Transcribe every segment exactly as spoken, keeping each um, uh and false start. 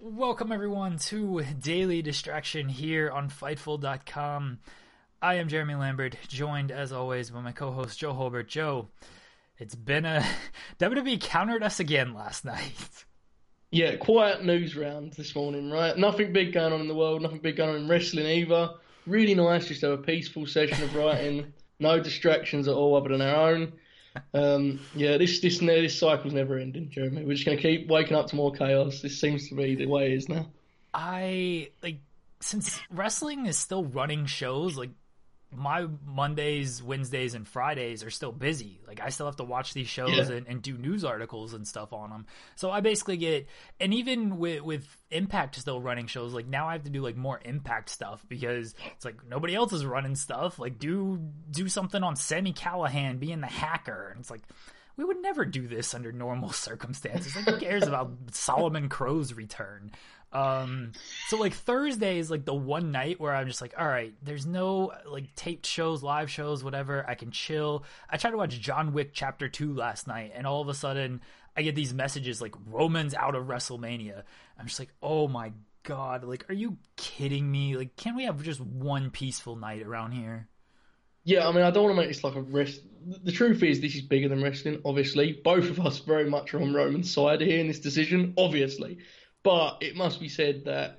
Welcome, everyone, to Daily Distraction here on Fightful dot com. I am Jeremy Lambert, joined, as always, by my co-host, Joe Holbert. Joe, it's been a... W W E countered us again last night. Yeah, quiet news round this morning, right? Nothing big going on in the world, nothing big going on in wrestling either. Really nice just to have a peaceful session of writing. No distractions at all other than our own. Um, yeah, this this this cycle's never ending, Jeremy. We're just going to keep waking up to more chaos. This seems to be the way it is now. I, like, since wrestling is still running shows, like, my Mondays, Wednesdays, and Fridays are still busy. Like, I still have to watch these shows yeah. and, and do news articles and stuff on them. So I basically get, and even with, with Impact still running shows, like, now I have to do, like, more Impact stuff because it's like nobody else is running stuff. Like, do do something on Sami Callihan being the hacker. And it's like, we would never do this under normal circumstances. Like, who cares about Solomon Crow's return? Um, so like Thursday is like the one night where I'm just like, all right, there's no like taped shows, live shows, whatever. I can chill. I tried to watch John Wick Chapter two last night, and all of a sudden I get these messages like Roman's out of WrestleMania. I'm just like, oh my God, like, are you kidding me? Like, can we have just one peaceful night around here? Yeah, I mean, I don't want to make this like a rest. The truth is, this is bigger than wrestling, obviously. Both of us very much are on Roman's side here in this decision, obviously. But it must be said that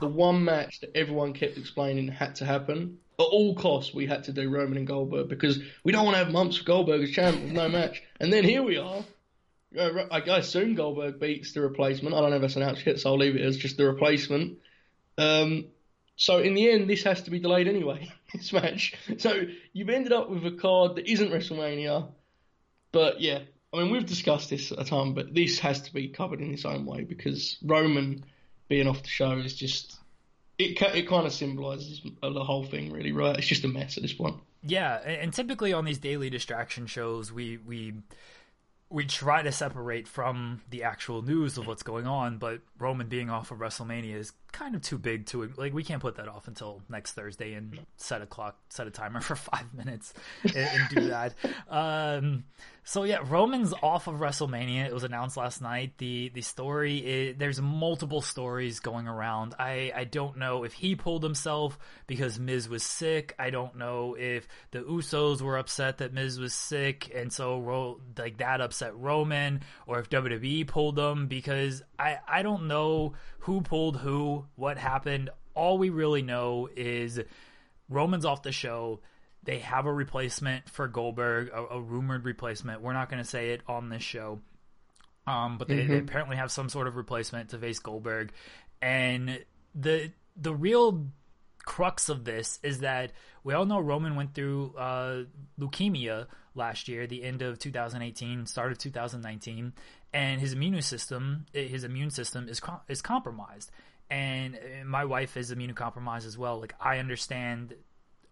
the one match that everyone kept explaining had to happen, at all costs, we had to do Roman and Goldberg because we don't want to have months of Goldberg as champ with no match. And then here we are. I assume Goldberg beats the replacement. I don't know if that's announced yet, so I'll leave it as just the replacement. Um, so in the end, this has to be delayed anyway, this match. So you've ended up with a card that isn't WrestleMania. But yeah. I mean, we've discussed this at a time, but this has to be covered in its own way because Roman being off the show is just, it it kind of symbolises the whole thing, really, right? It's just a mess at this point. Yeah, and typically on these daily distraction shows, we we we try to separate from the actual news of what's going on, but Roman being off of WrestleMania is kind of too big to, like, we can't put that off until next Thursday and set a clock, set a timer for five minutes and, and do that. Um, so yeah, Roman's off of WrestleMania. It was announced last night. The, the story is, there's multiple stories going around. I, I don't know if he pulled himself because Miz was sick. I don't know if the Usos were upset that Miz was sick. And so Ro, like that upset Roman, or if W W E pulled them, because I, I don't know who pulled who. What happened? All we really know is Roman's off the show. They have a replacement for Goldberg, a, a rumored replacement. We're not going to say it on this show, um, but they, mm-hmm. they apparently have some sort of replacement to face Goldberg. And the the real crux of this is that we all know Roman went through uh, leukemia last year, the end of two thousand eighteen, start of two thousand nineteen, and his immune system, his immune system is is compromised. And my wife is immunocompromised as well. Like, I understand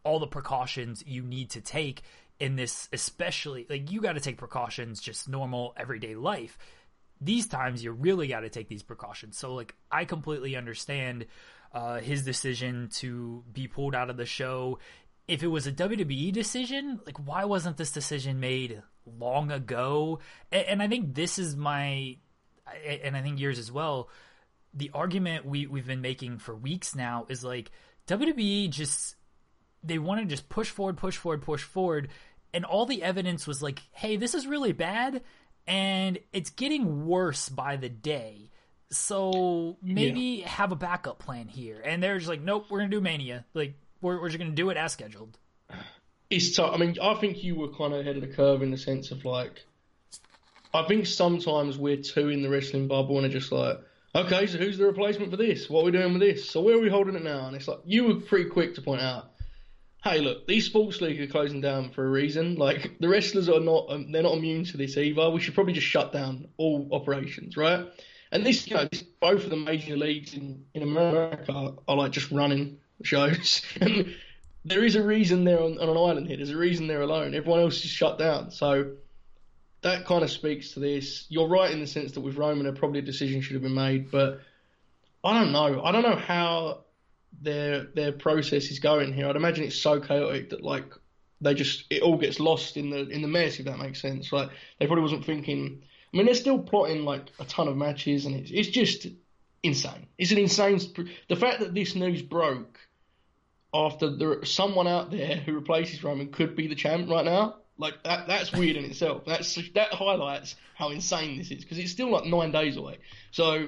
all the precautions you need to take in this, especially, like, you got to take precautions, just normal everyday life. these times you really got to take these precautions. So like, I completely understand uh, his decision to be pulled out of the show. If it was a W W E decision, like, why wasn't this decision made long ago? And, and I think this is my, and I think yours as well, the argument we, we've been making for weeks now is like, W W E just, they want to just push forward, push forward, push forward. And all the evidence was like, hey, this is really bad, and it's getting worse by the day. So maybe yeah. have a backup plan here. And they're just like, nope, we're going to do Mania. Like, we're, we're just going to do it as scheduled. It's tough. I mean, I think you were kind of ahead of the curve in the sense of like, I think sometimes we're too in the wrestling bubble and are just like, okay, so who's the replacement for this? What are we doing with this? So where are we holding it now? And it's like, you were pretty quick to point out, hey, look, these sports leagues are closing down for a reason. Like, the wrestlers are not, um, they're not immune to this either. We should probably just shut down all operations, right? And this, you know, this, both of the major leagues in, in America are, are like just running shows. And there is a reason they're on, on an island here. There's a reason they're alone. Everyone else is shut down. So that kind of speaks to this. You're right in the sense that with Roman, probably a decision should have been made, but I don't know. I don't know how their their process is going here. I'd imagine it's so chaotic that like they just it all gets lost in the in the mess, if that makes sense. Like, they probably wasn't thinking. I mean, they're still plotting like a ton of matches, and it's it's just insane. It's an insane. The fact that this news broke after there, someone out there who replaces Roman could be the champ right now. Like that that's weird in itself. That's that highlights how insane this is, because it's still like nine days away. So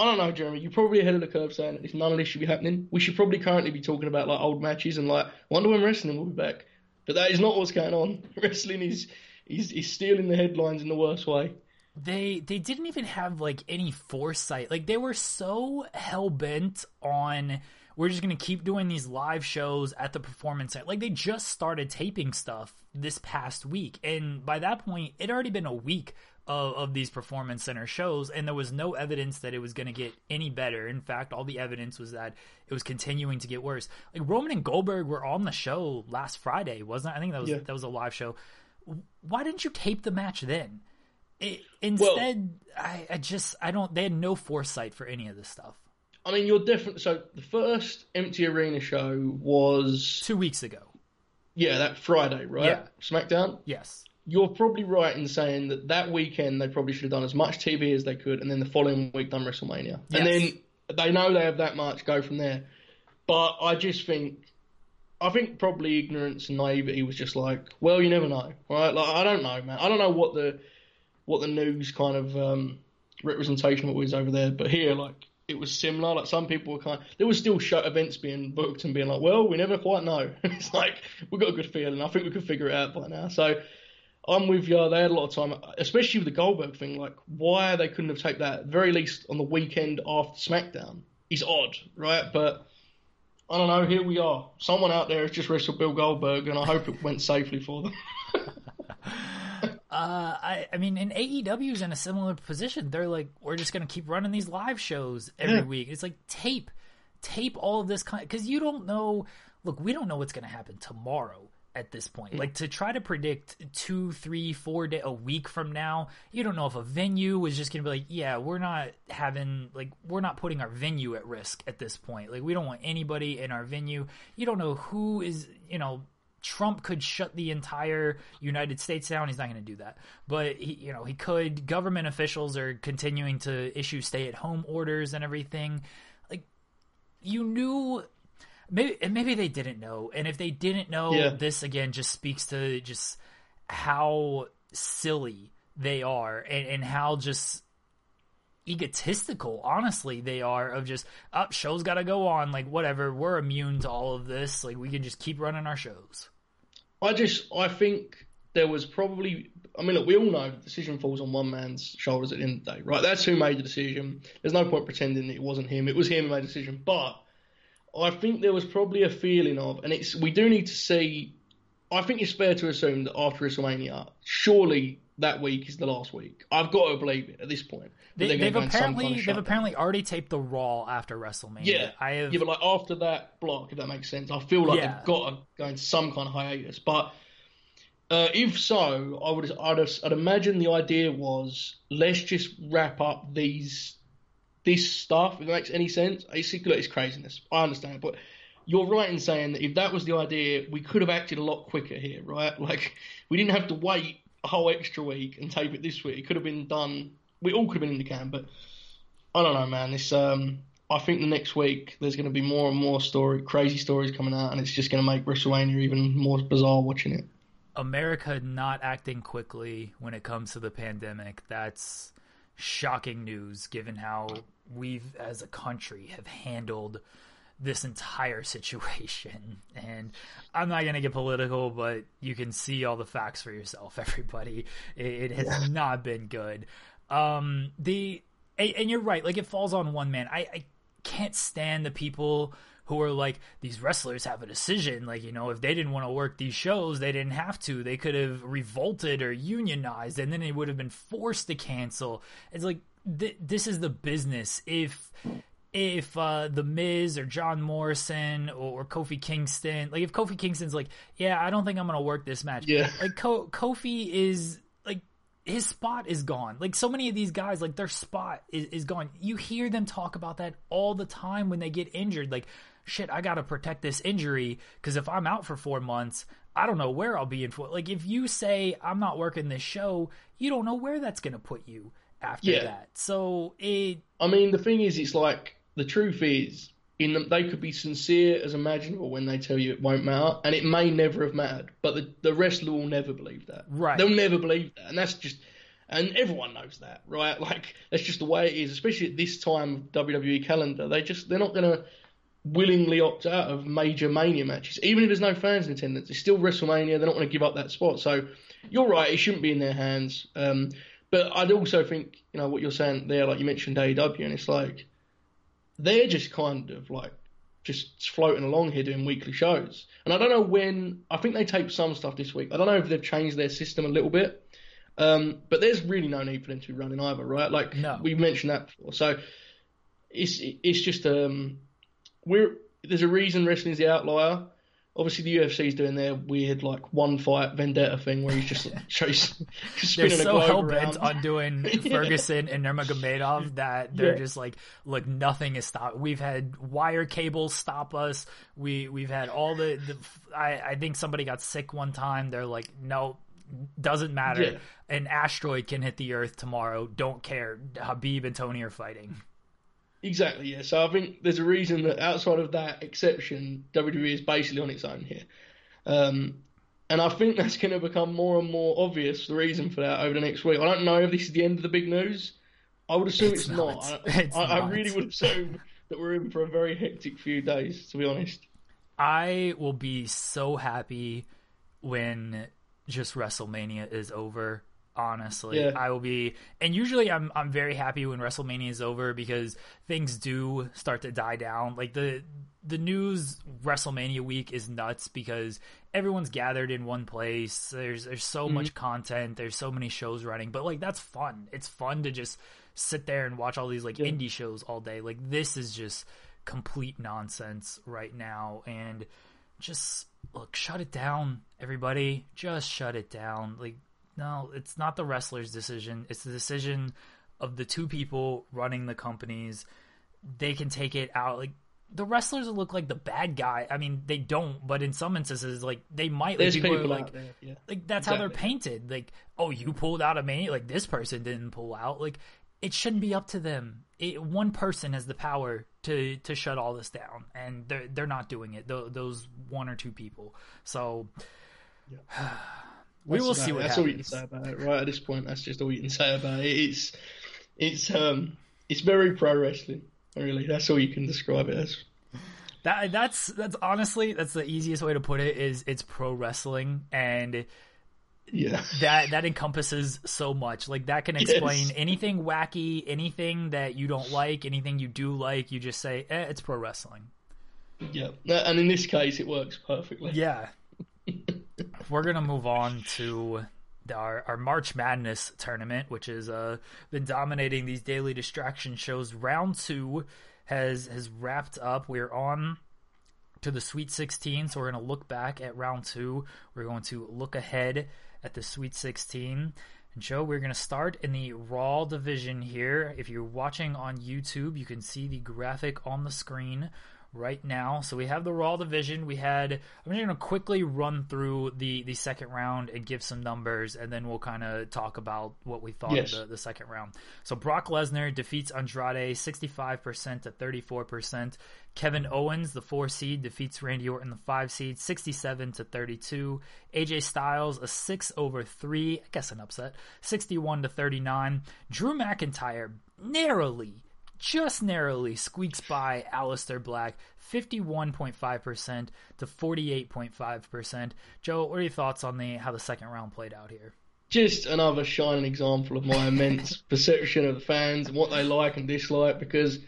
I don't know, Jeremy, you're probably ahead of the curve saying that if none of this should be happening, we should probably currently be talking about like old matches and like, wonder when wrestling will be back. But that is not what's going on. Wrestling is is, is stealing the headlines in the worst way. They they didn't even have like any foresight. Like, they were so hell-bent on, we're just going to keep doing these live shows at the performance center. Like, they just started taping stuff this past week. And by that point, it had already been a week of, of these performance center shows. And there was no evidence that it was going to get any better. In fact, all the evidence was that it was continuing to get worse. Like, Roman and Goldberg were on the show last Friday, wasn't it? I think that was, yeah. that was a live show. Why didn't you tape the match then? It, instead, well, I, I just, I don't, they had no foresight for any of this stuff. I mean, you're different. So the first Empty Arena show was two weeks ago. Yeah, that Friday, right? Yeah. SmackDown? Yes. You're probably right in saying that that weekend they probably should have done as much T V as they could, and then the following week done WrestleMania. Yes. And then they know they have that much, go from there. But I just think, I think probably ignorance and naivety was just like, well, you never know, right? Like, I don't know, man. I don't know what the what the news kind of um, representation was over there, but here, like, it was similar. Like, some people were kind of, there was still show events being booked and being like, well, we never quite know. It's like, we've got a good feeling. I think we could figure it out by now. So I'm with you. They had a lot of time, especially with the Goldberg thing. Like, why they couldn't have taped that, at very least on the weekend after SmackDown, is odd, right? But I don't know. Here we are. Someone out there has just wrestled Bill Goldberg, and I hope it went safely for them. Uh, I, I mean, and A E W's in a similar position. They're like, we're just going to keep running these live shows every yeah. week. It's like, tape, tape all of this kind, because you don't know. Look, we don't know what's going to happen tomorrow at this point. Like, to try to predict two, three, four day a week from now, you don't know if a venue is just going to be like, yeah, we're not having, like, we're not putting our venue at risk at this point. Like, we don't want anybody in our venue. You don't know who is, you know. Trump could shut the entire United States down. He's not going to do that. But, he, you know, he could. Government officials are continuing to issue stay-at-home orders and everything. Like, you knew. Maybe, and maybe they didn't know. And if they didn't know, yeah. this, again, just speaks to just how silly they are and, and how just egotistical, honestly, they are of just, up, oh, show's got to go on, like, whatever, we're immune to all of this, like, we can just keep running our shows. I just, I think there was probably, I mean, look, we all know the decision falls on one man's shoulders at the end of the day, right? That's who made the decision. There's no point pretending that it wasn't him. It was him who made the decision. But I think there was probably a feeling of, and it's, we do need to see, I think it's fair to assume that after WrestleMania, surely that week is the last week. I've got to believe it at this point. They, they've apparently kind of they've apparently already taped the Raw after WrestleMania. Yeah, I have. Yeah, but like after that block, if that makes sense, I feel like yeah. they've got to go in some kind of hiatus. But Uh, if so, I would, I'd, have, I'd imagine the idea was, let's just wrap up these, this stuff, if it makes any sense. It's, it's craziness, I understand, but you're right in saying that if that was the idea, we could have acted a lot quicker here, right? Like, we didn't have to wait a whole extra week and tape it this week. It could have been done, we all could have been in the can, but I don't know, man. This, um, I think the next week there's going to be more and more story, crazy stories coming out, and it's just going to make WrestleMania even more bizarre watching it. America not acting quickly when it comes to the pandemic, that's shocking news given how we've, as a country, have handled this entire situation. And I'm not going to get political, but you can see all the facts for yourself, everybody. It, it has yeah. not been good. Um, the and you're right, like, it falls on one man. I, I can't stand the people who are like, these wrestlers have a decision. Like, you know, if they didn't want to work these shows, they didn't have to. They could have revolted or unionized, and then they would have been forced to cancel. It's like, th- this is the business. If if uh, The Miz or John Morrison or, or Kofi Kingston, like, if Kofi Kingston's like, yeah, I don't think I'm going to work this match. Yeah. Like, Co- Kofi is... his spot is gone. Like, so many of these guys, like, their spot is, is gone. You hear them talk about that all the time when they get injured. Like, shit, I got to protect this injury because if I'm out for four months, I don't know where I'll be in four. Like, if you say, I'm not working this show, you don't know where that's going to put you after yeah. that. So it... I mean, the thing is, it's like, the truth is, in them, they could be sincere as imaginable when they tell you it won't matter, and it may never have mattered, but the, the wrestler will never believe that. Right. They'll never believe that, and that's just, and everyone knows that, right? Like, that's just the way it is, especially at this time of W W E calendar. They just, they're not going to willingly opt out of major Mania matches, even if there's no fans in attendance. It's still WrestleMania. They're not going to give up that spot. So you're right, it shouldn't be in their hands. Um, but I'd also think, you know, what you're saying there, like you mentioned A E W, and it's like, they're just kind of like just floating along here doing weekly shows. And I don't know when, I think they taped some stuff this week. I don't know if they've changed their system a little bit. Um, but there's really no need for them to be running either, right? Like no. we mentioned that before. So it's it's just, um, we're there's a reason wrestling's the outlier. Obviously the U F C's doing their weird like one fight vendetta thing where he's just, just, just spinning so a globe around. They're so hell-bent on doing yeah. Ferguson and Nurmagomedov that they're yeah. just like, look, nothing is stopped. We've had wire cables stop us. We, we've had all the, the I, I think somebody got sick one time. They're like, no, doesn't matter. Yeah. An asteroid can hit the earth tomorrow. Don't care. Habib and Tony are fighting. Exactly, yeah. So I think there's a reason that outside of that exception, W W E is basically on its own here. Um, and I think that's going to become more and more obvious, the reason for that, over the next week. I don't know if this is the end of the big news. I would assume it's, it's not. not. I, it's I, not. I really would assume that we're in for a very hectic few days, to be honest. I will be so happy when just WrestleMania is over. Honestly, yeah. I will be, and usually I'm I'm very happy when WrestleMania is over because things do start to die down. Like the the news WrestleMania week is nuts because everyone's gathered in one place. There's there's so mm-hmm. much content. There's so many shows running, but like that's fun. It's fun to just sit there and watch all these like yeah. indie shows all day. Like this is just complete nonsense right now, and just look, shut it down, everybody. Just shut it down, like. No, it's not the wrestler's decision. It's the decision of the two people running the companies. They can take it out. Like the wrestlers look like the bad guy. I mean, they don't, but in some instances, like they might. Like, There's people, people like, there. Yeah. like that's exactly. how they're painted. Like, oh, you pulled out a Mania. Like this person didn't pull out. Like it shouldn't be up to them. It, one person has the power to to shut all this down, and they're they're not doing it. Th- those one or two people. So. Yeah. We will see what happens. That's all you can say about it, right? At this point, that's just all you can say about it. It's, it's, um, it's very pro wrestling, really. That's all you can describe it as. That that's that's honestly that's the easiest way to put it. Is it's pro wrestling, and yeah, that that encompasses so much. Like that can explain yes. anything wacky, anything that you don't like, anything you do like. You just say, eh, it's pro wrestling. Yeah, and in this case, it works perfectly. Yeah. We're going to move on to our, our March Madness tournament, which has uh, been dominating these daily distraction shows. Round two has, has wrapped up. We're on to the Sweet sixteen. So we're going to look back at round two. We're going to look ahead at the Sweet sixteen. And Joe, we're going to start in the Raw division here. If you're watching on YouTube, you can see the graphic on the screen right now. So we have the Raw division. We had, I'm just going to quickly run through the, the second round and give some numbers, and then we'll kind of talk about what we thought yes. of the, the second round. So Brock Lesnar defeats Andrade sixty-five percent to thirty-four percent. Kevin Owens, the four seed, defeats Randy Orton, the five seed, sixty-seven to thirty-two. A J Styles, a six over three, I guess an upset, sixty-one to thirty-nine. Drew McIntyre narrowly Just narrowly squeaks by Aleister Black, fifty-one point five percent to forty-eight point five percent. Joe, what are your thoughts on the how the second round played out here? Just another shining example of my immense perception of the fans and what they like and dislike, because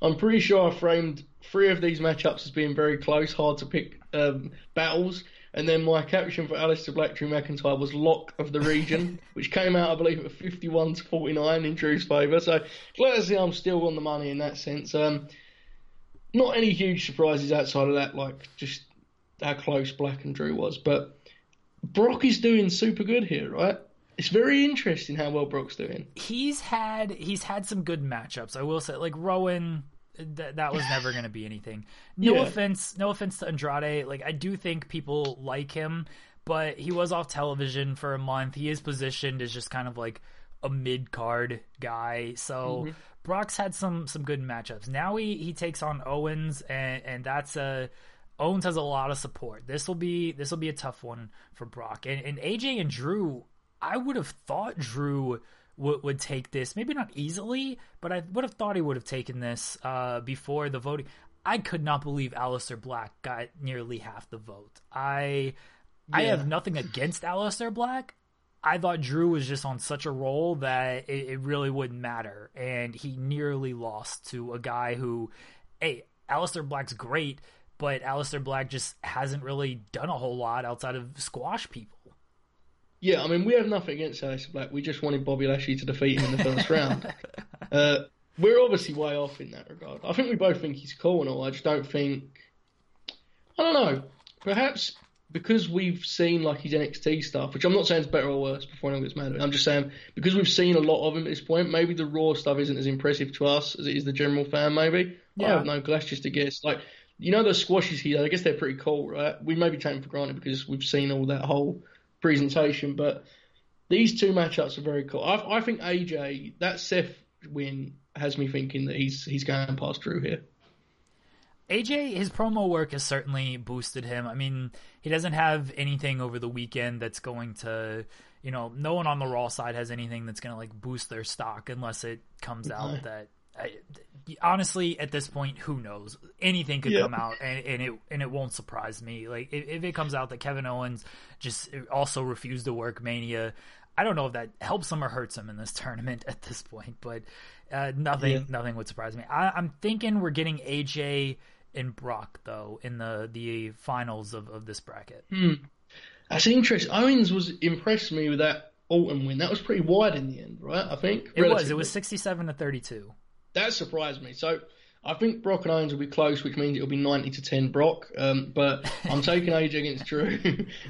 I'm pretty sure I framed three of these matchups as being very close, hard to pick um, battles. And then my caption for Aleister Black, Drew McIntyre was Lock of the Region, which came out, I believe, at fifty-one to forty-nine in Drew's favour. So glad to see I'm still on the money in that sense. Um, not any huge surprises outside of that, like just how close Black and Drew was. But Brock is doing super good here, right? It's very interesting how well Brock's doing. He's had he's had some good matchups, I will say. Like Rowan... That that was never going to be anything. No yeah. offense, no offense to Andrade. Like I do think people like him, but he was off television for a month. He is positioned as just kind of like a mid-card guy. So mm-hmm. Brock's had some some good matchups. Now he he takes on Owens, and and that's a Owens has a lot of support. This will be this will be a tough one for Brock. And and A J and Drew, I would have thought Drew would would take this, maybe not easily, but I would have thought he would have taken this uh, before the voting. I could not believe Aleister Black got nearly half the vote. I yeah. I have nothing against Aleister Black. I thought Drew was just on such a roll that it, it really wouldn't matter, and he nearly lost to a guy who, hey, Aleister Black's great, but Aleister Black just hasn't really done a whole lot outside of squash people. Yeah, I mean, we have nothing against Aleister Black. We just wanted Bobby Lashley to defeat him in the first round. Uh, we're obviously way off in that regard. I think we both think he's cool and all. I just don't think... I don't know. Perhaps because we've seen like his N X T stuff, which I'm not saying is better or worse before anyone gets mad at me. I'm just saying because we've seen a lot of him at this point, maybe the Raw stuff isn't as impressive to us as it is the general fan, maybe. Yeah. I don't know, that's just a guess. Like, you know those squashes he had, I guess they're pretty cool, right? We maybe take them for granted because we've seen all that whole... presentation, but these two matchups are very cool. I, I think A J, that Seth win has me thinking that he's he's going past Drew here. A J, his promo work has certainly boosted him. I mean, he doesn't have anything over the weekend that's going to, you know, no one on the Raw side has anything that's going to like boost their stock unless it comes no. out that I, honestly at this point who knows, anything could yeah. come out and, and it and it won't surprise me. Like if, if it comes out that Kevin Owens just also refused to work Mania, I don't know if that helps him or hurts him in this tournament at this point, but uh, nothing yeah. nothing would surprise me. I, I'm thinking we're getting A J and Brock though in the, the finals of, of this bracket. Hmm. That's interesting. Owens was impressed me with that Orton win. That was pretty wide in the end, right? I think it relatively. was it was sixty-seven to thirty-two. That surprised me. So I think Brock and Owens will be close, which means it'll be ninety to ten Brock. Um, but I'm taking A J against Drew.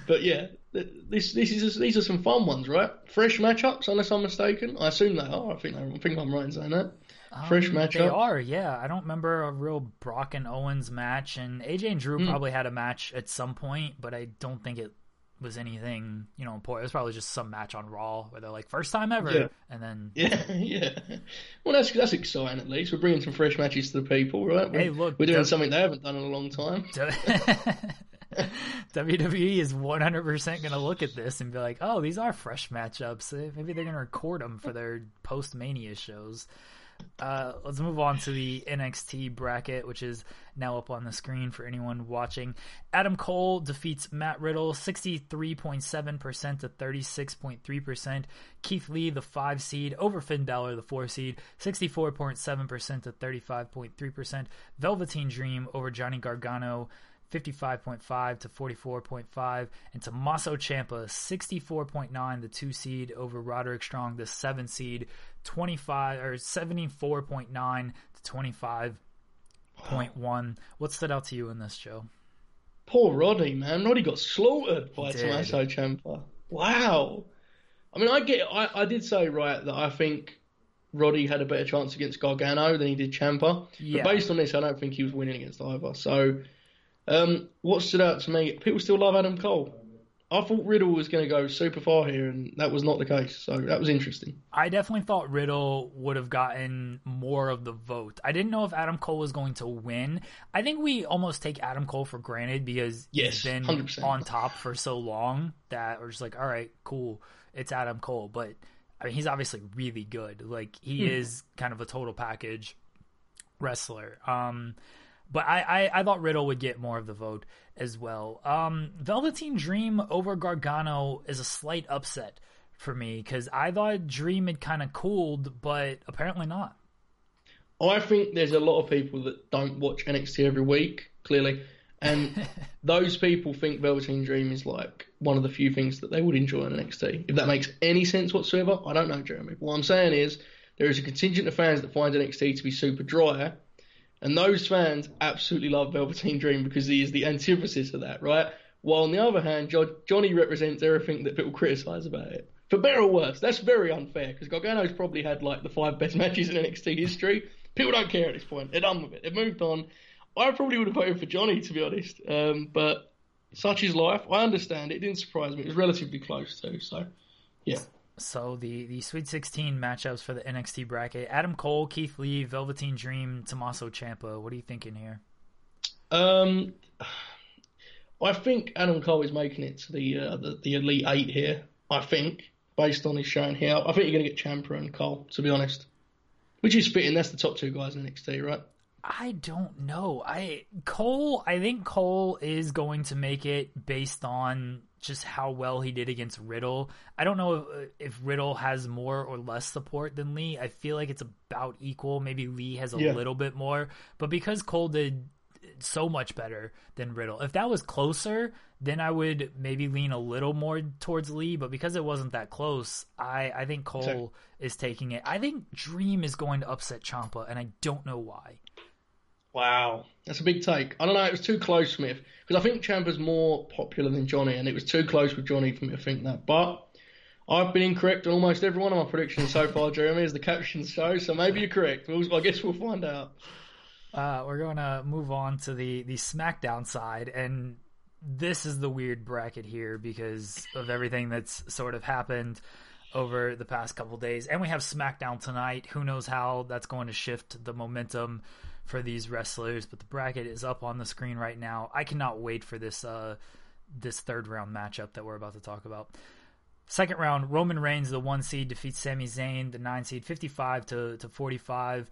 But yeah, this this is these are some fun ones, right? Fresh matchups, unless I'm mistaken. I assume they are. I think I think I'm right in saying that. Fresh um, matchup. They are. Yeah, I don't remember a real Brock and Owens match, and A J and Drew mm. probably had a match at some point, but I don't think it was anything, you know, important. It was probably just some match on Raw where they're like, first time ever, yeah. and then... Yeah, yeah. Well, that's that's exciting, at least. We're bringing some fresh matches to the people, right? We're, hey, look... We're doing w- something they haven't done in a long time. W W E is one hundred percent going to look at this and be like, oh, these are fresh matchups. Maybe they're going to record them for their post-Mania shows. Uh, let's move on to the N X T bracket, which is now up on the screen for anyone watching. Adam Cole defeats Matt Riddle sixty-three point seven percent to thirty-six point three percent. Keith Lee, the five seed, over Finn Balor, the four seed, sixty-four point seven percent to thirty-five point three percent. Velveteen Dream over Johnny Gargano, fifty-five point five to forty-four point five, and Tommaso Ciampa sixty-four point nine, the two seed, over Roderick Strong, the seven seed, twenty-five or seventy-four point nine to twenty-five point one. What stood out to you in this, Joe? Poor Roddy, man. Roddy got slaughtered by Tommaso Ciampa. Wow. I mean, I get. I, I did say, right, that I think Roddy had a better chance against Gargano than he did Ciampa. Yeah. But based on this, I don't think he was winning against either. So, um, what stood out to me, people still love Adam Cole. I thought Riddle was going to go super far here, and that was not the case. So that was interesting. I definitely thought Riddle would have gotten more of the vote. I didn't know if Adam Cole was going to win. I think we almost take Adam Cole for granted because yes, he's been one hundred percent on top for so long that we're just like, all right, cool, it's Adam Cole. But I mean, he's obviously really good. Like he hmm. is kind of a total package wrestler. Um, But I, I, I thought Riddle would get more of the vote as well. Um, Velveteen Dream over Gargano is a slight upset for me because I thought Dream had kind of cooled, but apparently not. I think there's a lot of people that don't watch N X T every week, clearly. And those people think Velveteen Dream is like one of the few things that they would enjoy in N X T. If that makes any sense whatsoever, I don't know, Jeremy. But what I'm saying is there is a contingent of fans that find N X T to be super dry. And those fans absolutely love Velveteen Dream because he is the antithesis of that, right? While on the other hand, jo- Johnny represents everything that people criticise about it. For better or worse, that's very unfair because Gargano's probably had like the five best matches in N X T history. People don't care at this point. They're done with it. They've moved on. I probably would have voted for Johnny, to be honest. Um, but such is life. I understand. It didn't surprise me. It was relatively close too, so yeah. So the, the Sweet sixteen matchups for the N X T bracket: Adam Cole, Keith Lee, Velveteen Dream, Tommaso Ciampa. What are you thinking here? Um, I think Adam Cole is making it to the uh, the, the Elite Eight here. I think, based on his showing here, I think you're going to get Ciampa and Cole, to be honest. Which is fitting. That's the top two guys in N X T, right? I don't know. I Cole. I think Cole is going to make it based on just how well he did against Riddle. I don't know if, if Riddle has more or less support than Lee. I feel like it's about equal. Maybe Lee has a yeah. little bit more, but because Cole did so much better than Riddle, if that was closer, then I would maybe lean a little more towards Lee, but because it wasn't that close, I, I think Cole Sorry. is taking it. I think Dream is going to upset Ciampa, and I don't know why. Wow, that's a big take. I don't know, it was too close for me. Because I think Ciampa's more popular than Johnny, and it was too close with Johnny for me to think that. But I've been incorrect on almost every one of my predictions so far, Jeremy, as the captions show, so maybe you're correct. We'll, I guess we'll find out. Uh, we're going to move on to the, the SmackDown side, and this is the weird bracket here because of everything that's sort of happened over the past couple days. And we have SmackDown tonight. Who knows how that's going to shift the momentum for these wrestlers, but the bracket is up on the screen right now. I cannot wait for this uh, this third round matchup that we're about to talk about. Second round, Roman Reigns, the one seed, defeats Sami Zayn, the nine seed, fifty-five to forty-five.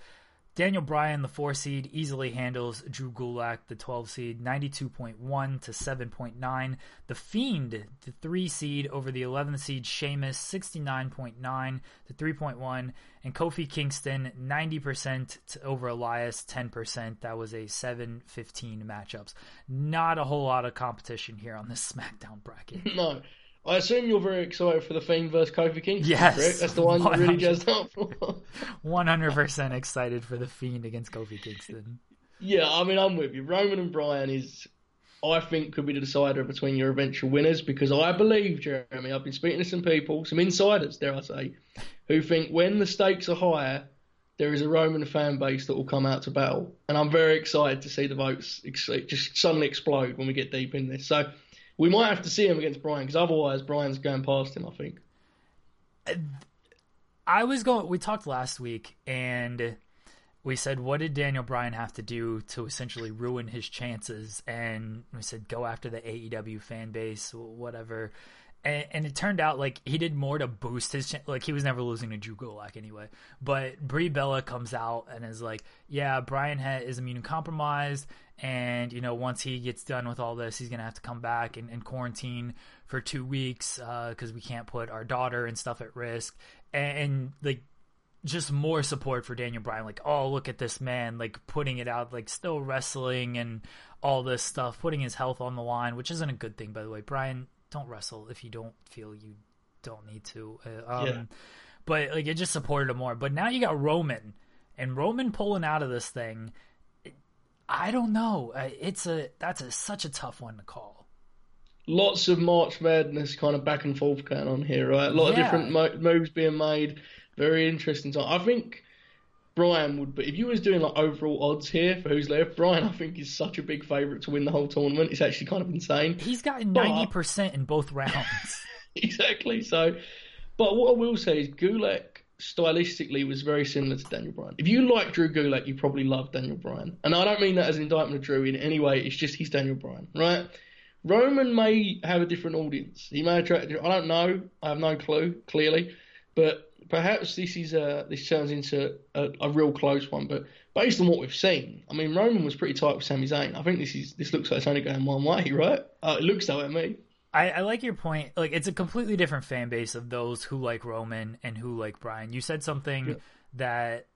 Daniel Bryan, the four seed, easily handles Drew Gulak, the twelve seed, ninety-two point one to seven point nine. The Fiend, the three seed, over the eleven seed, Sheamus, sixty-nine point nine to three point one. And Kofi Kingston, ninety percent to over Elias, ten percent. That was a seven fifteen matchups. Not a whole lot of competition here on this SmackDown bracket. No. I assume you're very excited for The Fiend versus Kofi Kingston, yes, correct? That's the one that really jazzed up for. one hundred percent excited for The Fiend against Kofi Kingston. Yeah, I mean, I'm with you. Roman and Bryan is, I think, could be the decider between your eventual winners because I believe, Jeremy, I've been speaking to some people, some insiders, dare I say, who think when the stakes are higher, there is a Roman fan base that will come out to battle. And I'm very excited to see the votes ex- just suddenly explode when we get deep in this. So we might have to see him against Bryan because otherwise Bryan's going past him, I think. I was going. We talked last week and we said, what did Daniel Bryan have to do to essentially ruin his chances? And we said, go after the A E W fan base, whatever. And, and it turned out like he did more to boost his chance. Like he was never losing to Drew Gulak anyway. But Brie Bella comes out and is like, yeah, Bryan ha- is immunocompromised. And, you know, once he gets done with all this, he's going to have to come back and, and quarantine for two weeks because uh, we can't put our daughter and stuff at risk. And, and, like, just more support for Daniel Bryan. Like, oh, look at this man, like, putting it out, like, still wrestling and all this stuff, putting his health on the line, which isn't a good thing, by the way. Bryan, don't wrestle if you don't feel you don't need to. Uh, um, yeah. But, like, it just supported him more. But now you got Roman, and Roman pulling out of this thing. I don't know. It's a that's a, such a tough one to call. Lots of March Madness kind of back and forth going on here, right? A lot yeah. of different moves being made. Very interesting time. I think Bryan would be, if you was doing like overall odds here for who's left, Bryan I think is such a big favourite to win the whole tournament. It's actually kind of insane. He's gotten ninety percent in both rounds. Exactly. So, but what I will say is Gulak stylistically was very similar to Daniel Bryan. If you like Drew Gulak, you probably love Daniel Bryan. And I don't mean that as an indictment of Drew in any way. It's just he's Daniel Bryan, right? Roman may have a different audience. He may attract, I don't know. I have no clue, clearly. But perhaps this is a, this turns into a, a real close one. But based on what we've seen, I mean, Roman was pretty tight with Sami Zayn. I think this is this looks like it's only going one way, right? Uh, it looks so at me. I, I like your point. Like, it's a completely different fan base of those who like Roman and who like Bryan. You said something yeah. that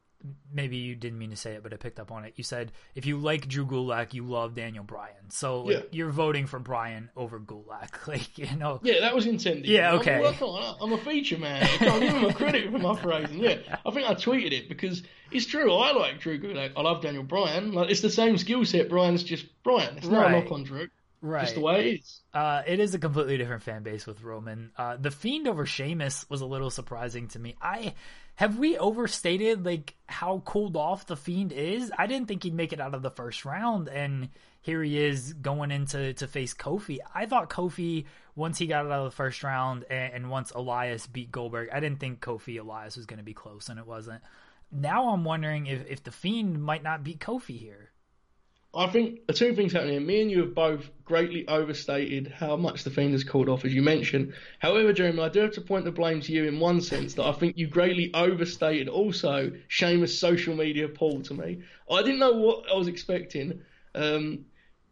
maybe you didn't mean to say it, but I picked up on it. You said if you like Drew Gulak, you love Daniel Bryan. So like, yeah. you're voting for Bryan over Gulak. Like, you know. Yeah, that was intended. Yeah, I'm, okay. Well, I'm a feature man. I can't give him a credit for my phrasing. Yeah, I think I tweeted it because it's true. I like Drew Gulak. I love Daniel Bryan. Like, it's the same skill set. Bryan's just Bryan. It's not right. a knock on Drew. Right. Just the way it is. Uh, it is a completely different fan base with Roman. Uh, the Fiend over Sheamus was a little surprising to me. I have we overstated like how cooled off the Fiend is? I didn't think he'd make it out of the first round, and here he is going into to face Kofi. I thought Kofi, once he got out of the first round, and, and once Elias beat Goldberg, I didn't think Kofi Elias was going to be close, and it wasn't. Now I'm wondering if if the Fiend might not beat Kofi here. I think the two things happening. Me and you have both greatly overstated how much the Fiend has called off, as you mentioned. However, Jeremy, I do have to point the blame to you in one sense that I think you greatly overstated also Sheamus' social media poll to me. I didn't know what I was expecting. Um,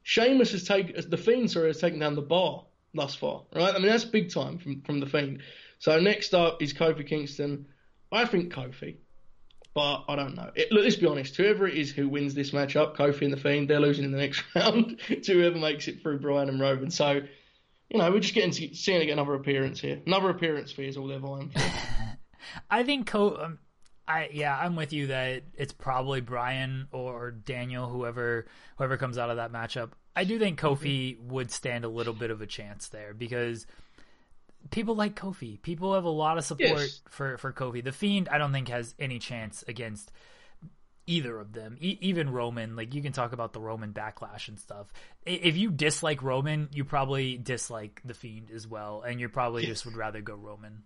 Sheamus has taken the Fiend, sorry, has taken down the bar thus far, right? I mean, that's big time from from the Fiend. So next up is Kofi Kingston. I think Kofi. But I don't know. It, look, let's be honest. Whoever it is who wins this matchup, Kofi and the Fiend, they're losing in the next round to whoever makes it through Bryan and Roman. So, you know, we're just getting to, seeing to get another appearance here. Another appearance for you is all they're vying for. I think, Co- um, I yeah, I'm with you that it's probably Bryan or Daniel, whoever whoever comes out of that matchup. I do think Kofi would stand a little bit of a chance there because people like Kofi. People have a lot of support yes. for, for Kofi. The Fiend, I don't think, has any chance against either of them. E- even Roman, like, you can talk about the Roman backlash and stuff. If you dislike Roman, you probably dislike the Fiend as well, and you probably yes. just would rather go Roman.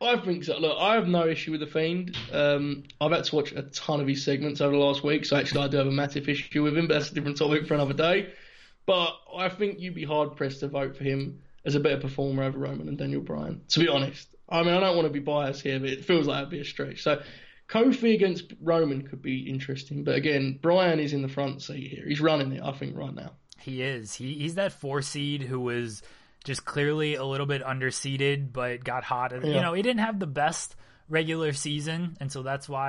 I think so. Look, I have no issue with the Fiend. Um, I've had to watch a ton of his segments over the last week, so actually I do have a massive issue with him, but that's a different topic for another day. But I think you'd be hard-pressed to vote for him as a better performer over Roman and Daniel Bryan, to be honest. I mean, I don't want to be biased here, but it feels like that'd be a stretch. So Kofi against Roman could be interesting. But again, Bryan is in the front seat here. He's running it, I think, right now. He is. He He's that four seed who was just clearly a little bit underseeded, but got hot. Yeah. You know, he didn't have the best regular season, and so that's why.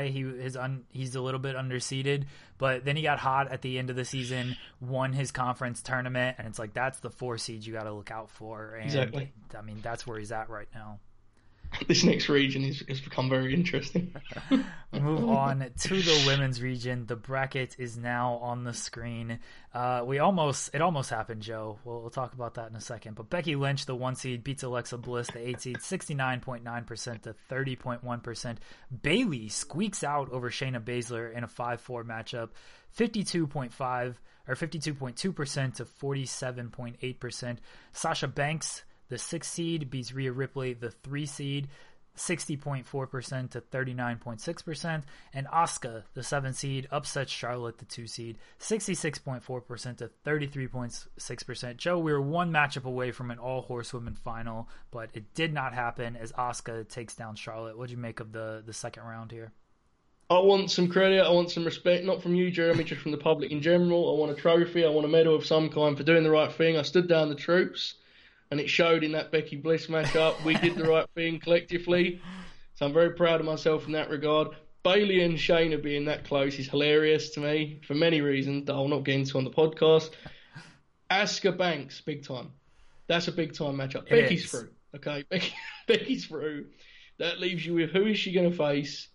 He is un, he's a little bit underseeded, but then he got hot at the end of the season, won his conference tournament, and it's like that's the four seed you got to look out for. And exactly. I mean, that's where he's at right now. this next region has, has become very interesting. Move on to the women's region. The bracket is now on the screen. Uh, we almost it almost happened, Joe. We'll, we'll talk about that in a second. But Becky Lynch, the one seed, beats Alexa Bliss, the eight seed, sixty-nine point nine percent to thirty point one percent. Bayley squeaks out over Shayna Baszler in a five four matchup, fifty-two point five or fifty-two point two percent to forty-seven point eight percent. Sasha Banks, the six seed, beats Rhea Ripley, the three seed, sixty point four percent to thirty-nine point six percent. And Asuka, the seven seed, upsets Charlotte, the two seed, sixty-six point four percent to thirty-three point six percent. Joe, we were one matchup away from an all horsewomen final, but it did not happen as Asuka takes down Charlotte. What'd you make of the, the second round here? I want some credit. I want some respect, not from you, Jeremy, just from the public in general. I want a trophy. I want a medal of some kind for doing the right thing. I stood down the troops. And it showed in that Becky Bliss matchup. We did the right thing collectively. So I'm very proud of myself in that regard. Bayley and Shayna being that close is hilarious to me for many reasons that I'll not get into on the podcast. Asuka Banks, big time. That's a big time matchup. It Becky's is. through. Okay, Becky, Becky's through. That leaves you with who is she going to face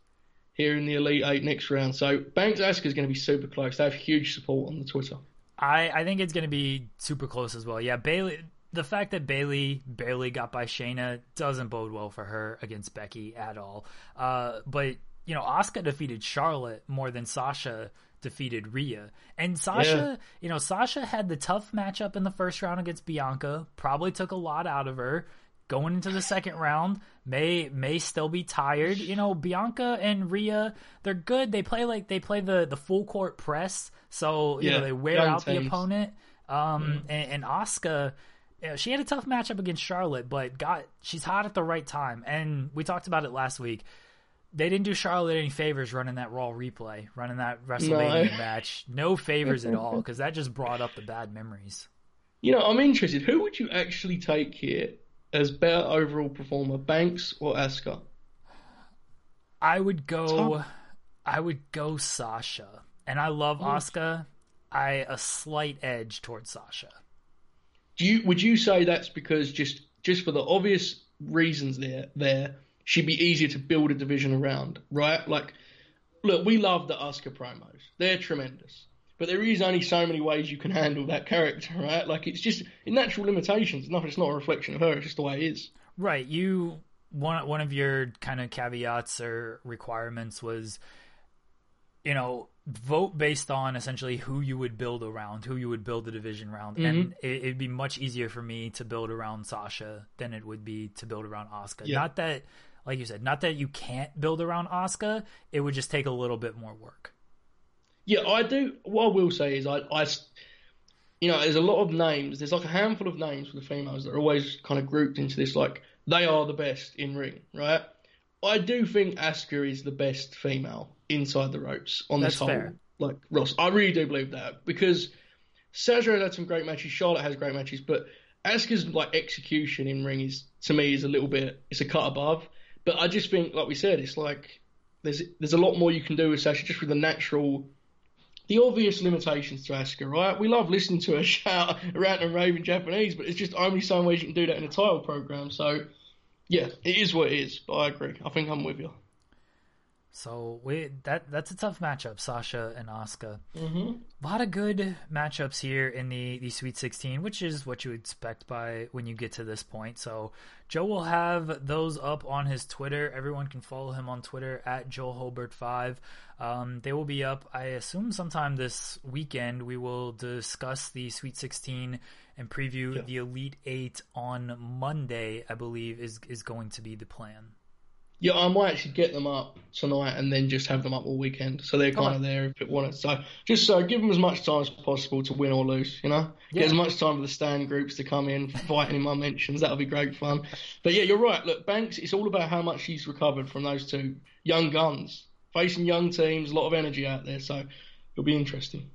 here in the Elite Eight next round. So Banks Asuka is going to be super close. They have huge support on the Twitter. I, I think it's going to be super close as well. Yeah, Bayley... The fact that Bayley barely got by Shayna doesn't bode well for her against Becky at all. Uh, but, you know, Asuka defeated Charlotte more than Sasha defeated Rhea. And Sasha, yeah. you know, Sasha had the tough matchup in the first round against Bianca, probably took a lot out of her. Going into the second round, may may still be tired. You know, Bianca and Rhea, they're good. They play like they play the, the full court press. So, you yeah, know, they wear out teams. the opponent. Um, mm. and, and Asuka... Yeah, she had a tough matchup against Charlotte, but God, she's hot at the right time. And we talked about it last week. They didn't do Charlotte any favors running that Raw replay, running that WrestleMania no. match. No favors at all, because that just brought up the bad memories. You know, I'm interested. Who would you actually take here as better overall performer, Banks or Asuka? I would go. Tom. I would go Sasha, and I love mm. Asuka. I a slight edge towards Sasha. Do you, would you say that's because just, just for the obvious reasons there, there she'd be easier to build a division around, right? Like, look, we love the Asuka promos. They're tremendous. But there is only so many ways you can handle that character, right? Like, it's just natural limitations. No, it's not a reflection of her. It's just the way it is. Right. You one one of your kind of caveats or requirements was, you know, vote based on essentially who you would build around, who you would build the division around. Mm-hmm. And it, it'd be much easier for me to build around Sasha than it would be to build around Asuka. Yeah. Not that, like you said, not that you can't build around Asuka. It would just take a little bit more work. Yeah, I do. What I will say is I, I, you know, there's a lot of names. There's like a handful of names for the females that are always kind of grouped into this, like they are the best in ring, right? I do think Asuka is the best female inside the ropes on That's this whole fair. like roster. I really do believe that because Sasha has had some great matches, Charlotte has great matches, but Asuka's like execution in ring is to me is a little bit it's a cut above. But I just think, like we said, it's like there's there's a lot more you can do with Sasha just with the natural, the obvious limitations to Asuka, right? We love listening to her shout around and rave in Japanese, but it's just only some ways you can do that in a title program. So yeah, it is what it is. But I agree. I think I'm with you. So we that that's a tough matchup, Sasha and Asuka. Mm-hmm. A lot of good matchups here in the, the Sweet sixteen, which is what you expect by when you get to this point. So Joe will have those up on his Twitter. Everyone can follow him on Twitter at Joel Holbert five. Um, they will be up, I assume, sometime this weekend. We will discuss the Sweet sixteen and preview yeah. the Elite Eight on Monday, I believe, is is going to be the plan. Yeah, I might actually get them up tonight and then just have them up all weekend. So they're kind oh. of there if it wanted. So just so give them as much time as possible to win or lose, you know? Yeah. Get as much time for the stand groups to come in, fighting in my mentions. That'll be great fun. But yeah, you're right. Look, Banks, it's all about how much she's recovered from those two young guns. Facing young teams, a lot of energy out there. So it'll be interesting.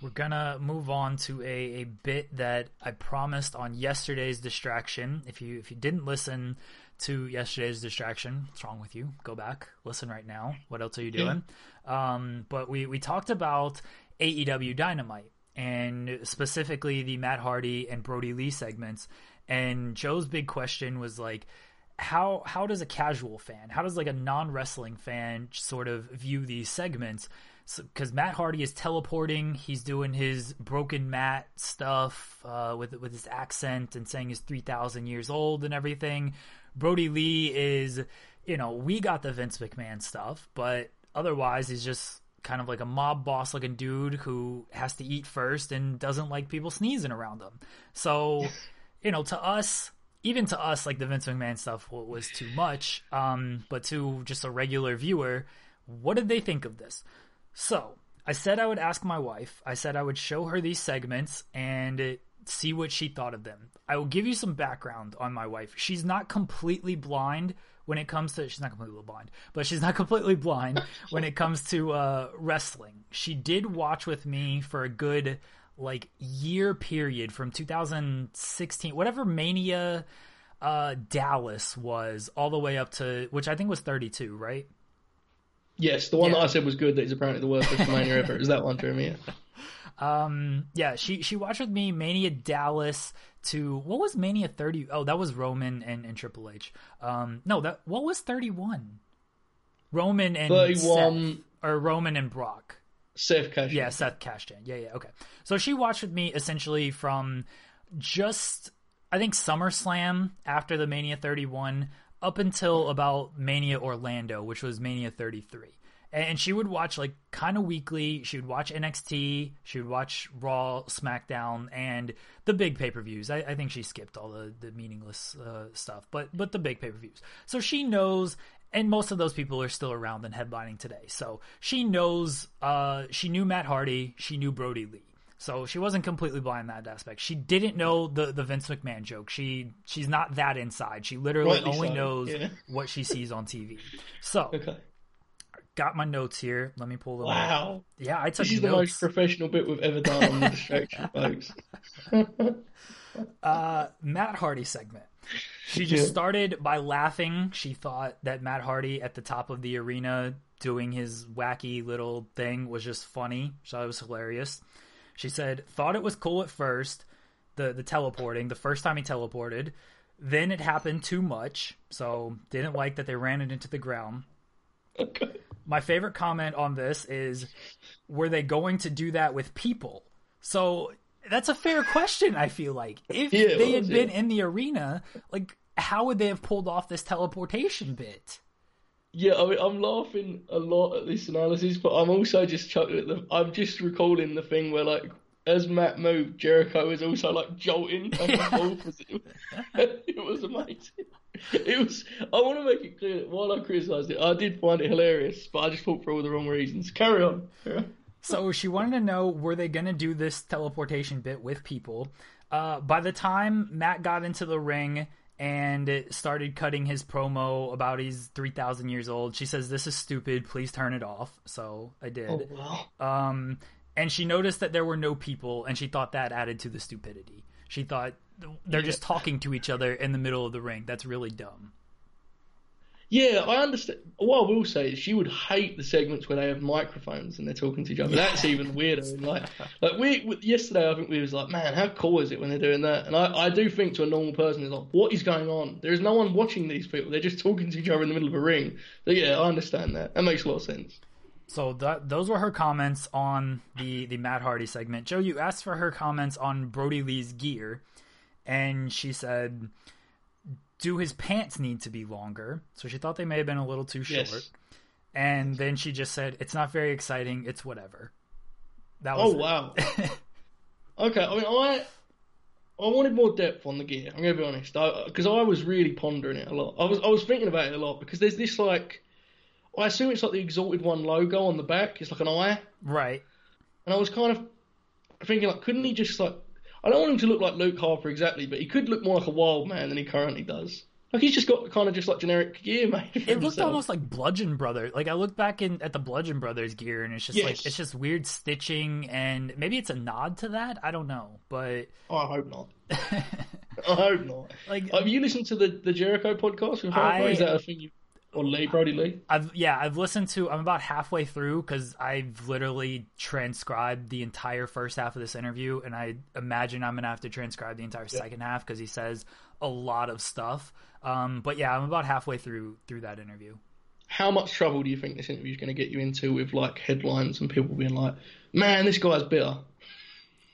We're going to move on to a, a bit that I promised on yesterday's distraction. If you if you didn't listen to yesterday's distraction, what's wrong with you? Go back, listen right now. What else are you doing? Yeah. Um, but we, we talked about A E W Dynamite and specifically the Matt Hardy and Brody Lee segments. And Joe's big question was like, how how does a casual fan, how does like a non-wrestling fan sort of view these segments? Because so, Matt Hardy is teleporting, he's doing his broken Matt stuff uh, with with his accent and saying he's three thousand years old and everything. Brody Lee is, you know, we got the Vince McMahon stuff, but otherwise he's just kind of like a mob boss looking dude who has to eat first and doesn't like people sneezing around him. So, you know, to us... Even to us, like the Vince McMahon stuff was too much, um, but to just a regular viewer, what did they think of this? So I said I would ask my wife. I said I would show her these segments and see what she thought of them. I will give you some background on my wife. She's not completely blind when it comes to... She's not completely blind, but she's not completely blind when it comes to uh, wrestling. She did watch with me for a good... like year period from two thousand sixteen, whatever Mania uh Dallas was, all the way up to, which I think was thirty-two, right? Yes, the one yeah. that I said was good, that is apparently the worst WrestleMania ever, is that one, Jeremy? Yeah. Um yeah, she she watched with me Mania Dallas to what was Mania thirty? Oh, that was Roman and, and Triple H. Um no, that what was thirty-one? Roman and thirty-one Seth, or Roman and Brock. Seth Cashin. Yeah, Seth Cashin. Yeah, yeah, okay. So she watched with me essentially from just, I think, SummerSlam after the Mania thirty-one up until about Mania Orlando, which was Mania thirty-three. And she would watch like kind of weekly. She would watch N X T. She would watch Raw, SmackDown, and the big pay-per-views. I, I think she skipped all the, the meaningless uh, stuff, but but the big pay-per-views. So she knows... And most of those people are still around and headlining today. So she knows, uh, she knew Matt Hardy, she knew Brody Lee. So she wasn't completely blind in that aspect. She didn't know the, the Vince McMahon joke. She she's not that inside. She literally only so. knows yeah. what she sees on T V. So okay. Got my notes here. Let me pull them wow. out. Yeah, I took This is notes. the most professional bit we've ever done on the distraction, folks. uh, Matt Hardy segment. She just started by laughing. She thought that Matt Hardy at the top of the arena doing his wacky little thing was just funny. She thought it was hilarious. She said, thought it was cool at first, the, the teleporting, the first time he teleported. Then it happened too much, so didn't like that they ran it into the ground. Okay. My favorite comment on this is, were they going to do that with people? So... That's a fair question, I feel like. If yeah, they had been it? in the arena, like, how would they have pulled off this teleportation bit? Yeah, I mean, I'm laughing a lot at this analysis, but I'm also just chuckling at the... I'm just recalling the thing where, like, as Matt moved, Jericho was also, like, jolting. And yeah. it, it was amazing. It was... I want to make it clear that while I criticised it, I did find it hilarious, but I just thought for all the wrong reasons. Carry on. Carry on. So she wanted to know, were they going to do this teleportation bit with people? Uh, by the time Matt got into the ring and it started cutting his promo about he's three thousand years old, she says, this is stupid, please turn it off. So I did. Oh, wow. Um, and she noticed that there were no people, and she thought that added to the stupidity. She thought, they're yeah. just talking to each other in the middle of the ring. That's really dumb. Yeah, I understand. What I will say is she would hate the segments where they have microphones and they're talking to each other. Yeah. That's even weirder. Like, like we yesterday, I think we was like, man, how cool is it when they're doing that? And I, I do think to a normal person, it's like, what is going on? There is no one watching these people. They're just talking to each other in the middle of a ring. So yeah, I understand that. That makes a lot of sense. So that, those were her comments on the, the Matt Hardy segment. Joe, you asked for her comments on Brody Lee's gear, and she said... Do his pants need to be longer? So she thought they may have been a little too short. Yes. And then she just said, it's not very exciting. It's whatever. That was Oh, it. wow. Okay. I mean, I I wanted more depth on the gear. I'm going to be honest. Because I, I was really pondering it a lot. I was I was thinking about it a lot because there's this like, I assume it's like the Exalted One logo on the back. It's like an eye. Right. And I was kind of thinking, like, couldn't he just like, I don't want him to look like Luke Harper exactly, but he could look more like a wild man than he currently does. Like, he's just got kind of just, like, generic gear, mate. It himself. Looked almost like Bludgeon Brothers. Like, I looked back in at the Bludgeon Brothers gear, and it's just, yes. like, it's just weird stitching, and maybe it's a nod to that? I don't know, but... Oh, I hope not. I hope not. Like, have you listened to the, the Jericho podcast? I, Is that a thing you... Or Lee, Brody Lee? I've, yeah, I've listened to, I'm about halfway through because I've literally transcribed the entire first half of this interview, and I imagine I'm going to have to transcribe the entire yeah. second half because he says a lot of stuff. Um, but yeah, I'm about halfway through through that interview. How much trouble do you think this interview is going to get you into with like headlines and people being like, man, this guy's bitter?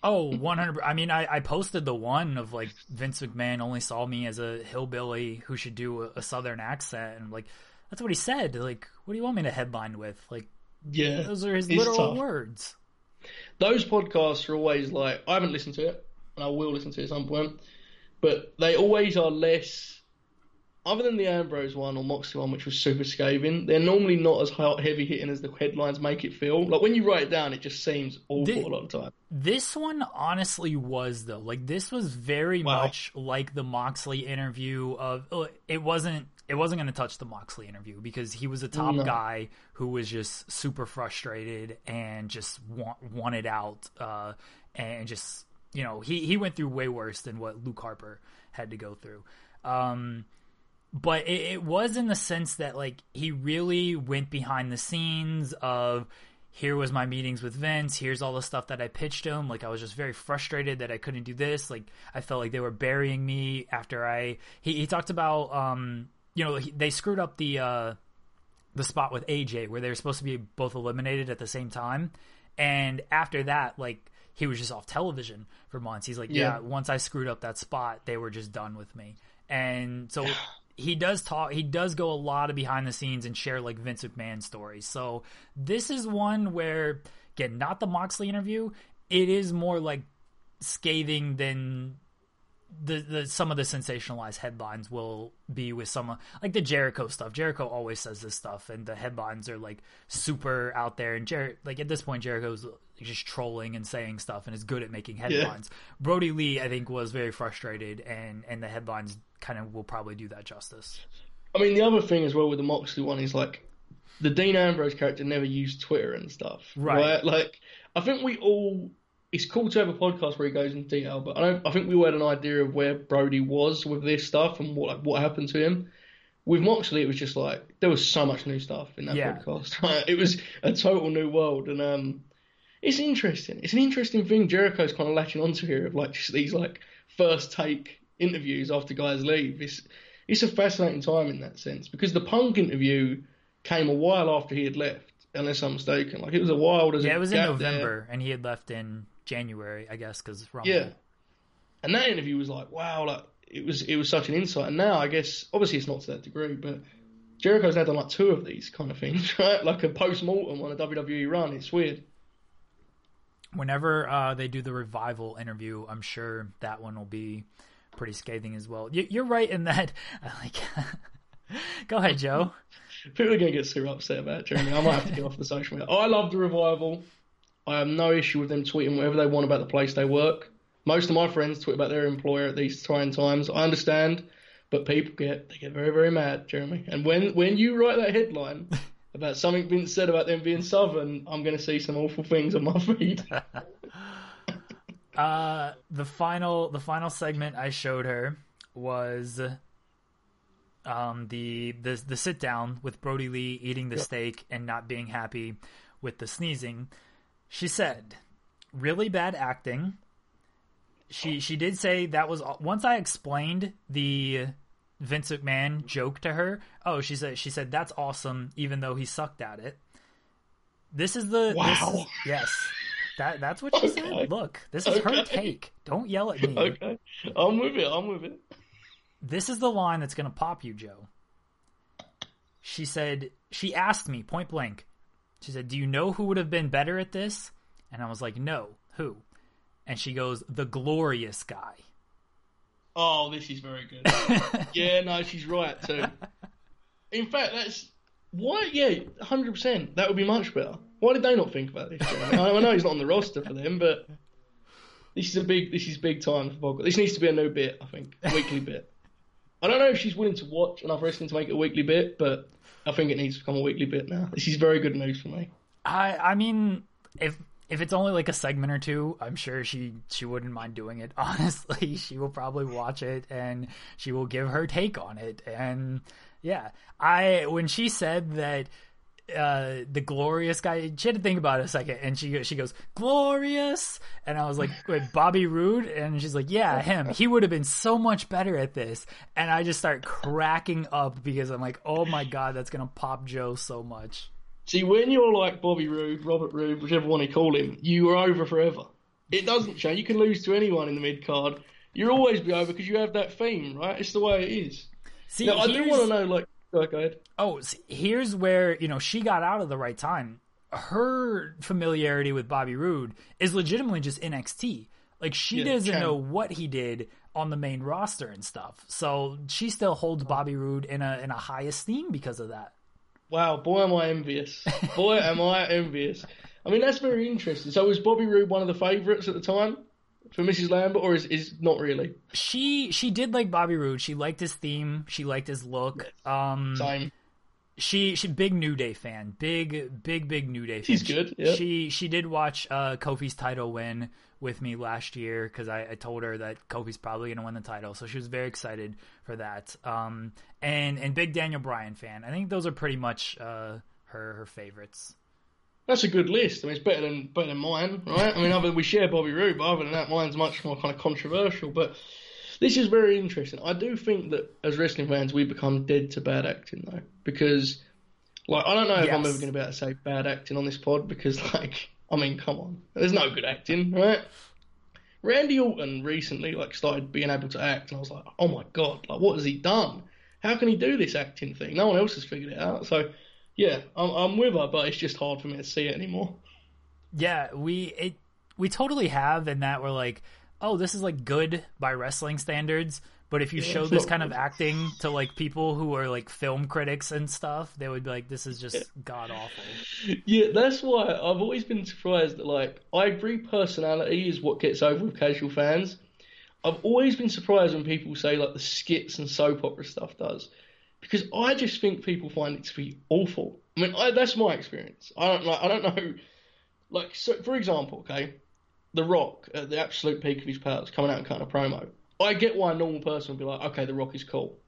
Oh, one hundred percent. I mean, I, I posted the one of like Vince McMahon only saw me as a hillbilly who should do a, a southern accent, and like that's what he said. Like, what do you want me to headline with? Like, yeah, those are his literal tough. words. Those podcasts are always like, I haven't listened to it, and I will listen to it at some point, but they always are less, other than the Ambrose one or Moxley one, which was super scathing. They're normally not as heavy hitting as the headlines make it feel. Like when you write it down, it just seems awful the, a lot of the time. This one honestly was though. Like this was very wow. much like the Moxley interview. Of it wasn't. It wasn't going to touch the Moxley interview because he was a top no. guy who was just super frustrated and just want, wanted out. Uh, and just you know he he went through way worse than what Luke Harper had to go through. Um, But it, it was in the sense that, like, he really went behind the scenes of, here was my meetings with Vince, here's all the stuff that I pitched him. Like, I was just very frustrated that I couldn't do this. Like, I felt like they were burying me after I... He, he talked about, um, you know, he, they screwed up the, uh, the spot with A J where they were supposed to be both eliminated at the same time. And after that, like, he was just off television for months. He's like, yeah, yeah once I screwed up that spot, they were just done with me. And so... He does talk, he does go a lot of behind the scenes and share like Vince McMahon stories. So this is one where, again, not the Moxley interview. It is more like scathing than the, the some of the sensationalized headlines will be with someone like the Jericho stuff. Jericho always says this stuff and the headlines are like super out there. And Jer- like at this point, Jericho's just trolling and saying stuff and is good at making headlines. Yeah. Brody Lee, I think, was very frustrated and, and the headlines kind of will probably do that justice. I mean, the other thing as well with the Moxley one is like the Dean Ambrose character never used Twitter and stuff, right? right? Like, I think we all, it's cool to have a podcast where he goes into detail, but I don't, I think we all had an idea of where Brody was with this stuff and what what happened to him. With Moxley, it was just like there was so much new stuff in that yeah. podcast. Like, it was a total new world, and um, it's interesting. It's an interesting thing Jericho's kind of latching onto here of like just these like first take interviews after guys leave. It's it's a fascinating time in that sense because the Punk interview came a while after he had left, unless I'm mistaken. Like it was a wild as yeah, it was in November there. And he had left in January, I guess, because Rumble. Yeah, and that interview was like wow, like it was it was such an insight. And now I guess obviously it's not to that degree, but Jericho's now done like two of these kind of things, right? Like a post mortem on a W W E run. It's weird. Whenever uh, they do the Revival interview, I'm sure that one will be pretty scathing as well. You're right in that. Like, go ahead, Joe. People are going to get super upset about it, Jeremy. I might have to get off the social media. I love the Revival. I have no issue with them tweeting whatever they want about the place they work. Most of my friends tweet about their employer at these trying times. I understand, but people get they get very, very mad, Jeremy. And when, when you write that headline about something being said about them being Southern, I'm going to see some awful things on my feed. Uh, the final, the final segment I showed her was, um, the, the, the sit down with Brody Lee eating the yeah. steak and not being happy with the sneezing. She said really bad acting. She, she did say that was all, once I explained the Vince McMahon joke to her. Oh, she said, she said, that's awesome. Even though he sucked at it. This is the, wow. This is, yes. That That's what she okay. said. Look, this is okay. her take. Don't yell at me. Okay. I'm with it. I'm with it. This is the line that's going to pop you, Joe. She said, she asked me point blank. She said, do you know who would have been better at this? And I was like, no, who? And she goes, the glorious guy. Oh, this is very good. Yeah, no, she's right too. In fact, that's, what? Yeah, one hundred percent. That would be much better. Why did they not think about this? I know he's not on the roster for them, but this is a big this is big time for Volker. This needs to be a new bit, I think, a weekly bit. I don't know if she's willing to watch enough wrestling to make it a weekly bit, but I think it needs to become a weekly bit now. This is very good news for me. I I mean, if if it's only like a segment or two, I'm sure she, she wouldn't mind doing it. Honestly, she will probably watch it and she will give her take on it. And Yeah. I when she said that uh, the glorious guy, she had to think about it a second, and she she goes, glorious, and I was like, wait, Bobby Roode? And she's like, yeah, him. He would have been so much better at this. And I just start cracking up because I'm like, oh my God, that's going to pop Joe so much. See, when you're like Bobby Roode, Robert Roode, whichever one you call him, you are over forever. It doesn't change. You can lose to anyone in the mid-card. You'll always be over because you have that theme, right? It's the way it is. See, now, I do want to know, like, oh, go ahead. Oh, see, here's where, you know, she got out at the right time. Her familiarity with Bobby Roode is legitimately just N X T. Like, she yeah, doesn't know what he did on the main roster and stuff. So she still holds Bobby Roode in a in a high esteem because of that. Wow, boy, am I envious. Boy, am I envious. I mean, that's very interesting. So was Bobby Roode one of the favourites at the time for Missus Lambert, or is, is not really? She she did like Bobby Roode. She liked his theme. She liked his look. Um, Same. She she big New Day fan. Big, big, big New Day fan. She's good, yeah. She, she did watch uh, Kofi's title win with me last year because I, I told her that Kofi's probably going to win the title. So she was very excited for that. Um, and, and big Daniel Bryan fan. I think those are pretty much uh, her, her favorites. That's a good list. I mean, it's better than better than mine, right? I mean, other we share Bobby Roode, but other than that, mine's much more kind of controversial. But this is very interesting. I do think that as wrestling fans, we become dead to bad acting, though, because, like, I don't know if yes. I'm ever going to be able to say bad acting on this pod, because, like, I mean, come on, there's no good acting, right? Randy Orton recently, like, started being able to act, and I was like, oh my God, like, what has he done? How can he do this acting thing? No one else has figured it out, so. Yeah, I'm, I'm with her, but it's just hard for me to see it anymore. Yeah, we it we totally have in that we're like, oh, this is like good by wrestling standards, but if you yeah, show this kind good. of acting to like people who are like film critics and stuff, they would be like, this is just yeah. god awful. Yeah, that's why I've always been surprised that, like, I agree personality is what gets over with casual fans. I've always been surprised when people say, like, the skits and soap opera stuff does. Because I just think people find it to be awful. I mean, I, that's my experience. I don't like. I don't know. Like, so, for example, okay, The Rock at the absolute peak of his powers, coming out and cutting a promo. I get why a normal person would be like, okay, The Rock is cool,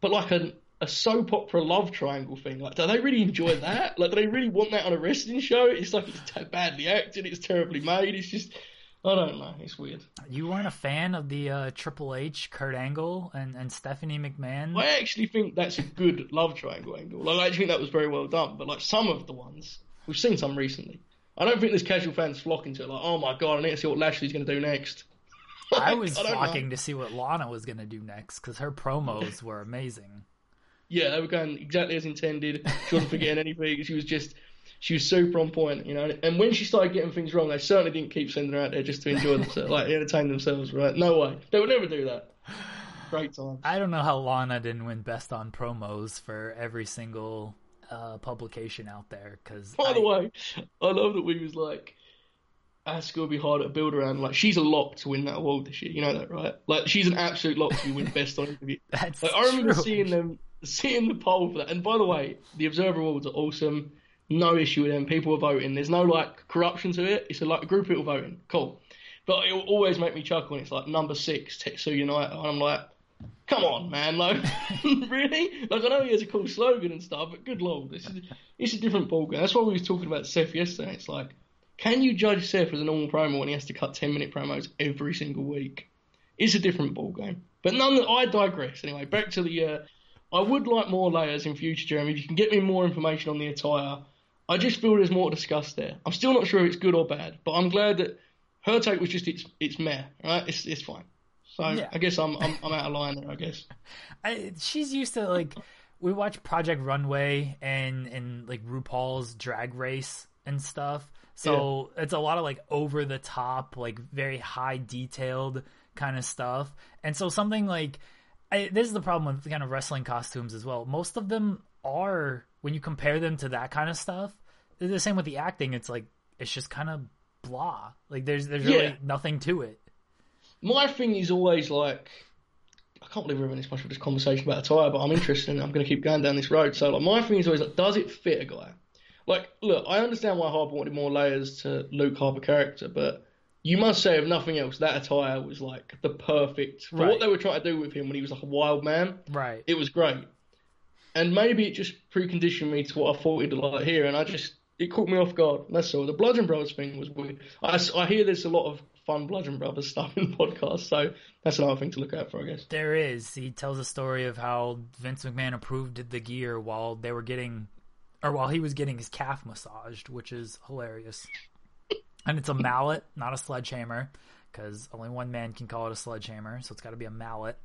but like a, a soap opera love triangle thing, like, do they really enjoy that? Like, do they really want that on a wrestling show? It's like it's t- badly acted. It's terribly made. It's just. I don't know. It's weird. You weren't a fan of the uh, Triple H, Kurt Angle, and, and Stephanie McMahon? I actually think that's a good love triangle angle. Like, I actually think that was very well done. But, like, some of the ones, we've seen some recently. I don't think there's casual fans flocking to it. Like, oh, my God, I need to see what Lashley's going to do next. Like, I was I flocking know. to see what Lana was going to do next because her promos were amazing. Yeah, they were going exactly as intended. She wasn't forgetting anything. She was just... She was super on point, you know. And when she started getting things wrong, they certainly didn't keep sending her out there just to enjoy themselves, like entertain themselves, right? No way. They would never do that. Great times. I don't know how Lana didn't win Best on Promos for every single uh, publication out there. Cause By I... the way, I love that we was like, Asuka will be hard to build around. Like, she's a lock to win that award this year. You know that, right? Like, she's an absolute lock to win Best on Interview. That's like, I remember true. seeing them, seeing the poll for that. And by the way, the Observer Awards are awesome. No issue with them. People are voting. There's no, like, corruption to it. It's a, like, group of people voting. Cool. But it will always make me chuckle when it's, like, number six, Tetsuya Naito. And I'm like, come on, man. Like, really? Like, I know he has a cool slogan and stuff, but good lord. This is, it's a different ballgame. That's why we were talking about Seth yesterday. It's like, can you judge Seth as a normal promo when he has to cut ten-minute promos every single week? It's a different ballgame. But none that I digress. Anyway, back to the... Uh, I would like more layers in future, Jeremy. If you can get me more information on the attire... I just feel there's more to discuss there. I'm still not sure if it's good or bad, but I'm glad that her take was just it's it's meh, right? It's it's fine. So yeah. I guess I'm, I'm I'm out of line there. I guess I, she's used to, like, we watch Project Runway and and like RuPaul's Drag Race and stuff. So yeah. It's a lot of, like, over the top, like very high detailed kind of stuff. And so something like I, this is the problem with kind of wrestling costumes as well. Most of them are, when you compare them to that kind of stuff. The same with the acting. It's like, it's just kind of blah. Like, there's there's really yeah. nothing to it. My thing is always like, I can't believe we're having this much of this conversation about attire, but I'm interested and I'm going to keep going down this road. So, like, my thing is always like, does it fit a guy? Like, look, I understand why Harper wanted more layers to Luke Harper character, but you must say, if nothing else, that attire was like the perfect for right. what they were trying to do with him when he was like a wild man. Right. It was great. And maybe it just preconditioned me to what I thought it'd like here, and I just it caught me off guard. That's all. The Bludgeon Brothers thing was weird. I, I hear there's a lot of fun Bludgeon Brothers stuff in podcasts, so that's another thing to look out for, I guess. There is. He tells a story of how Vince McMahon approved the gear while they were getting, or while he was getting his calf massaged, which is hilarious. And it's a mallet, not a sledgehammer, because only one man can call it a sledgehammer, so it's got to be a mallet.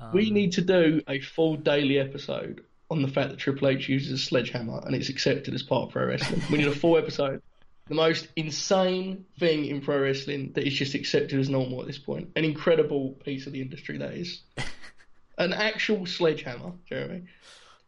Um, we need to do a full daily episode on the fact that Triple H uses a sledgehammer and it's accepted as part of pro wrestling. We need a full episode. The most insane thing in pro wrestling that is just accepted as normal at this point. An incredible piece of the industry, that is. An actual sledgehammer, Jeremy.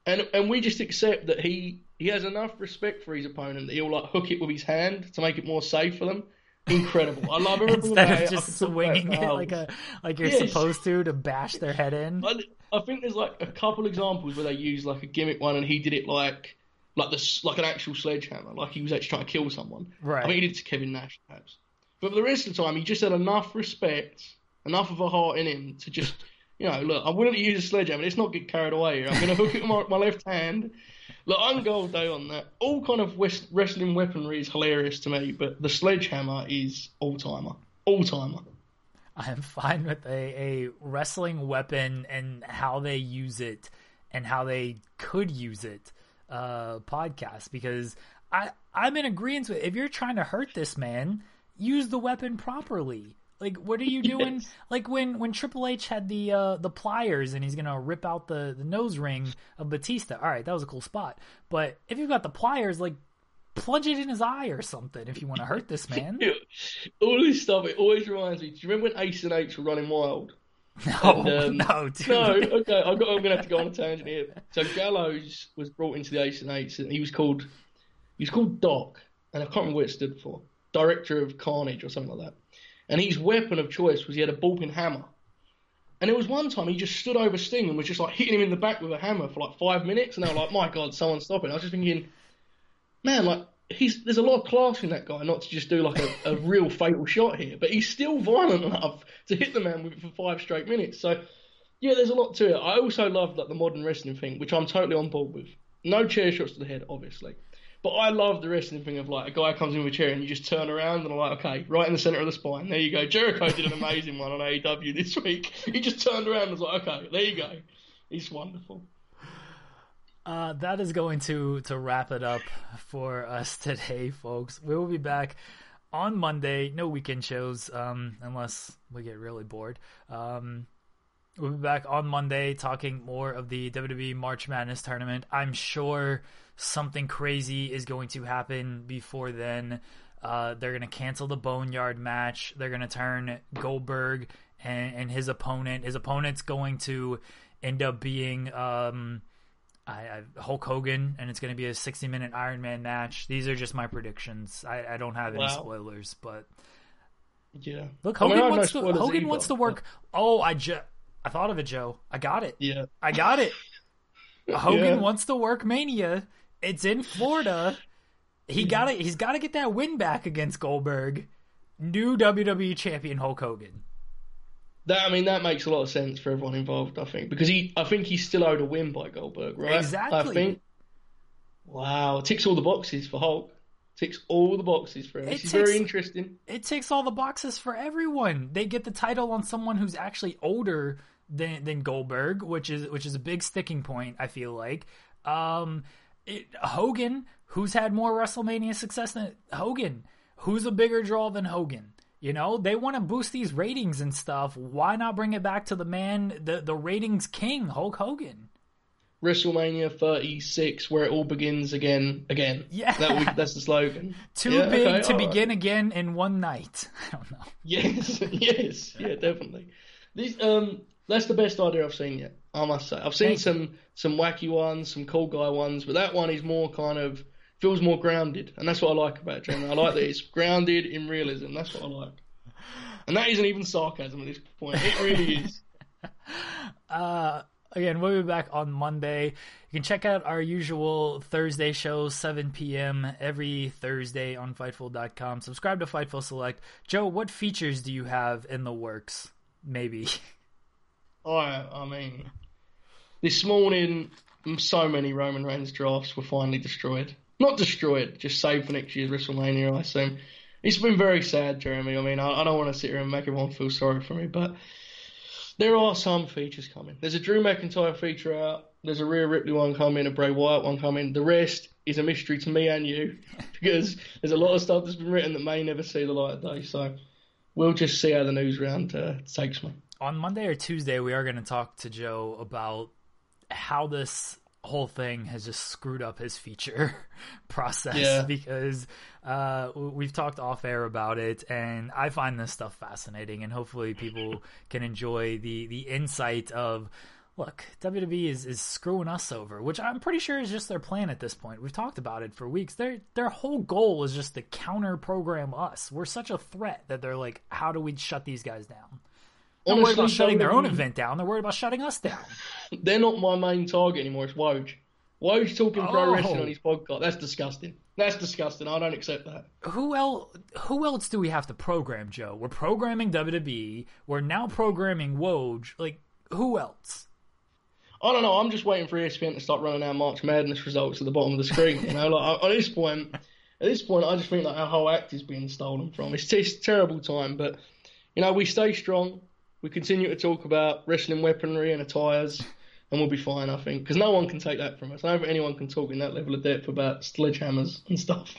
And and we just accept that he, he has enough respect for his opponent that he'll like hook it with his hand to make it more safe for them. Incredible. I love everything Instead about of just it, swinging it like, a, like you're yes. supposed to to bash their head in. I, I think there's like a couple examples where they use like a gimmick one, and he did it like like the like an actual sledgehammer, like he was actually trying to kill someone. Right. I mean, he did it to Kevin Nash, perhaps. But for the rest of the time, he just had enough respect, enough of a heart in him to just, you know, look, I wouldn't use a sledgehammer. Let's not get carried away here. I'm going to hook it with my, my left hand. Look, I'm gold day on that. All kind of West wrestling weaponry is hilarious to me, but the sledgehammer is all-timer. All-timer. I am fine with a, a wrestling weapon and how they use it and how they could use it uh, podcast, because I, I'm in agreement with it. If you're trying to hurt this man, use the weapon properly. Like, what are you doing? Yes. Like, when, when Triple H had the uh, the pliers and he's going to rip out the, the nose ring of Batista. All right, that was a cool spot. But if you've got the pliers, like, plunge it in his eye or something if you want to hurt this man. All this stuff, it always reminds me. Do you remember when Ace and H were running wild? No, and, um, no, dude. No, okay, I've got, I'm going to have to go on a tangent here. So Gallows was brought into the Ace and H, and he was called, he was called Doc, and I can't remember what it stood for. Director of Carnage or something like that. And his weapon of choice was he had a ball-pin hammer. And there was one time he just stood over Sting and was just like hitting him in the back with a hammer for like five minutes. And they were like, my God, someone stop it. And I was just thinking, man, like he's there's a lot of class in that guy not to just do like a, a real fatal shot here. But he's still violent enough to hit the man with it for five straight minutes. So, yeah, there's a lot to it. I also love like the modern wrestling thing, which I'm totally on board with. No chair shots to the head, obviously. But I love the wrestling thing of, like, a guy comes in with a chair and you just turn around and I'm like, okay, right in the centre of the spine. There you go. Jericho did an amazing one on A E W this week. He just turned around and was like, okay, there you go. He's wonderful. Uh, that is going to, to wrap it up for us today, folks. We will be back on Monday. No weekend shows, um, unless we get really bored. Um We'll be back on Monday talking more of the W W E March Madness tournament. I'm sure something crazy is going to happen before then. Uh, they're going to cancel the Boneyard match. They're going to turn Goldberg and, and his opponent. His opponent's going to end up being um, I, I, Hulk Hogan, and it's going to be a sixty-minute Iron Man match. These are just my predictions. I, I don't have any wow. spoilers, but yeah. Look, Hogan, I mean, wants, no to, Hogan wants to work. Yeah. Oh, I just... I thought of it, Joe. I got it. Yeah. I got it. Hogan yeah. wants to work Mania. It's in Florida. He yeah. got it. He's got to get that win back against Goldberg. New W W E champion Hulk Hogan. That I mean, that makes a lot of sense for everyone involved, I think, because he, I think he's still owed a win by Goldberg, right? Exactly. I think. Wow, ticks all the boxes for Hulk. Ticks all the boxes for him. It's very interesting. It ticks all the boxes for everyone. They get the title on someone who's actually older than than Goldberg, which is which is a big sticking point, I feel like. Um, it, Hogan, who's had more WrestleMania success than Hogan, who's a bigger draw than Hogan. You know, they want to boost these ratings and stuff. Why not bring it back to the man, the, the ratings king, Hulk Hogan? WrestleMania thirty-six, where it all begins again, again. Yeah. That would, that's the slogan. Too yeah, big okay, to begin right. again in one night. I don't know. Yes, yes. Yeah, definitely. These, um, that's the best idea I've seen yet, I must say. I've seen Thank some you. some wacky ones, some cool guy ones, but that one is more kind of, feels more grounded. And that's what I like about it, Jeremy. I like that it's grounded in realism. That's what I like. And that isn't even sarcasm at this point. It really is. uh... Again, we'll be back on Monday. You can check out our usual Thursday shows, seven p.m. every Thursday on Fightful dot com. Subscribe to Fightful Select. Joe, what features do you have in the works? Maybe. Oh, I mean, This morning, so many Roman Reigns drafts were finally destroyed. Not destroyed, just saved for next year's WrestleMania, I assume. It's been very sad, Jeremy. I mean, I, I don't want to sit here and make everyone feel sorry for me, but there are some features coming. There's a Drew McIntyre feature out. There's a Rhea Ripley one coming, a Bray Wyatt one coming. The rest is a mystery to me and you because there's a lot of stuff that's been written that may never see the light of day. So we'll just see how the news round uh, takes me. On Monday or Tuesday, we are going to talk to Joe about how this whole thing has just screwed up his feature process yeah. because uh, we've talked off air about it, and I find this stuff fascinating, and hopefully people can enjoy the, the insight of, look, W W E is, is screwing us over, which I'm pretty sure is just their plan at this point. We've talked about it for weeks. Their their whole goal is just to counter-program us. We're such a threat that they're like, how do we shut these guys down? They're worried about shutting their own event down. They're worried about shutting us down. They're not my main target anymore. It's Woj. Woj talking pro oh. wrestling on his podcast. That's disgusting. That's disgusting. I don't accept that. Who else, who else do we have to program, Joe? We're programming W W E. We're now programming Woj. Like, who else? I don't know. I'm just waiting for E S P N to start running out March Madness results at the bottom of the screen. You know, like, at this point, at this point, I just think like our whole act is being stolen from. It's a terrible time, but you know, we stay strong. We continue to talk about wrestling weaponry and attires, and we'll be fine, I think, because no one can take that from us. I don't think anyone can talk in that level of depth about sledgehammers and stuff.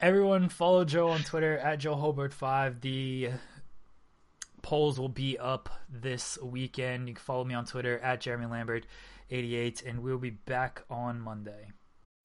Everyone follow Joe on Twitter, at Joe Hobart five. The polls will be up this weekend. You can follow me on Twitter, at Jeremy Lambert eighty-eight, and we'll be back on Monday.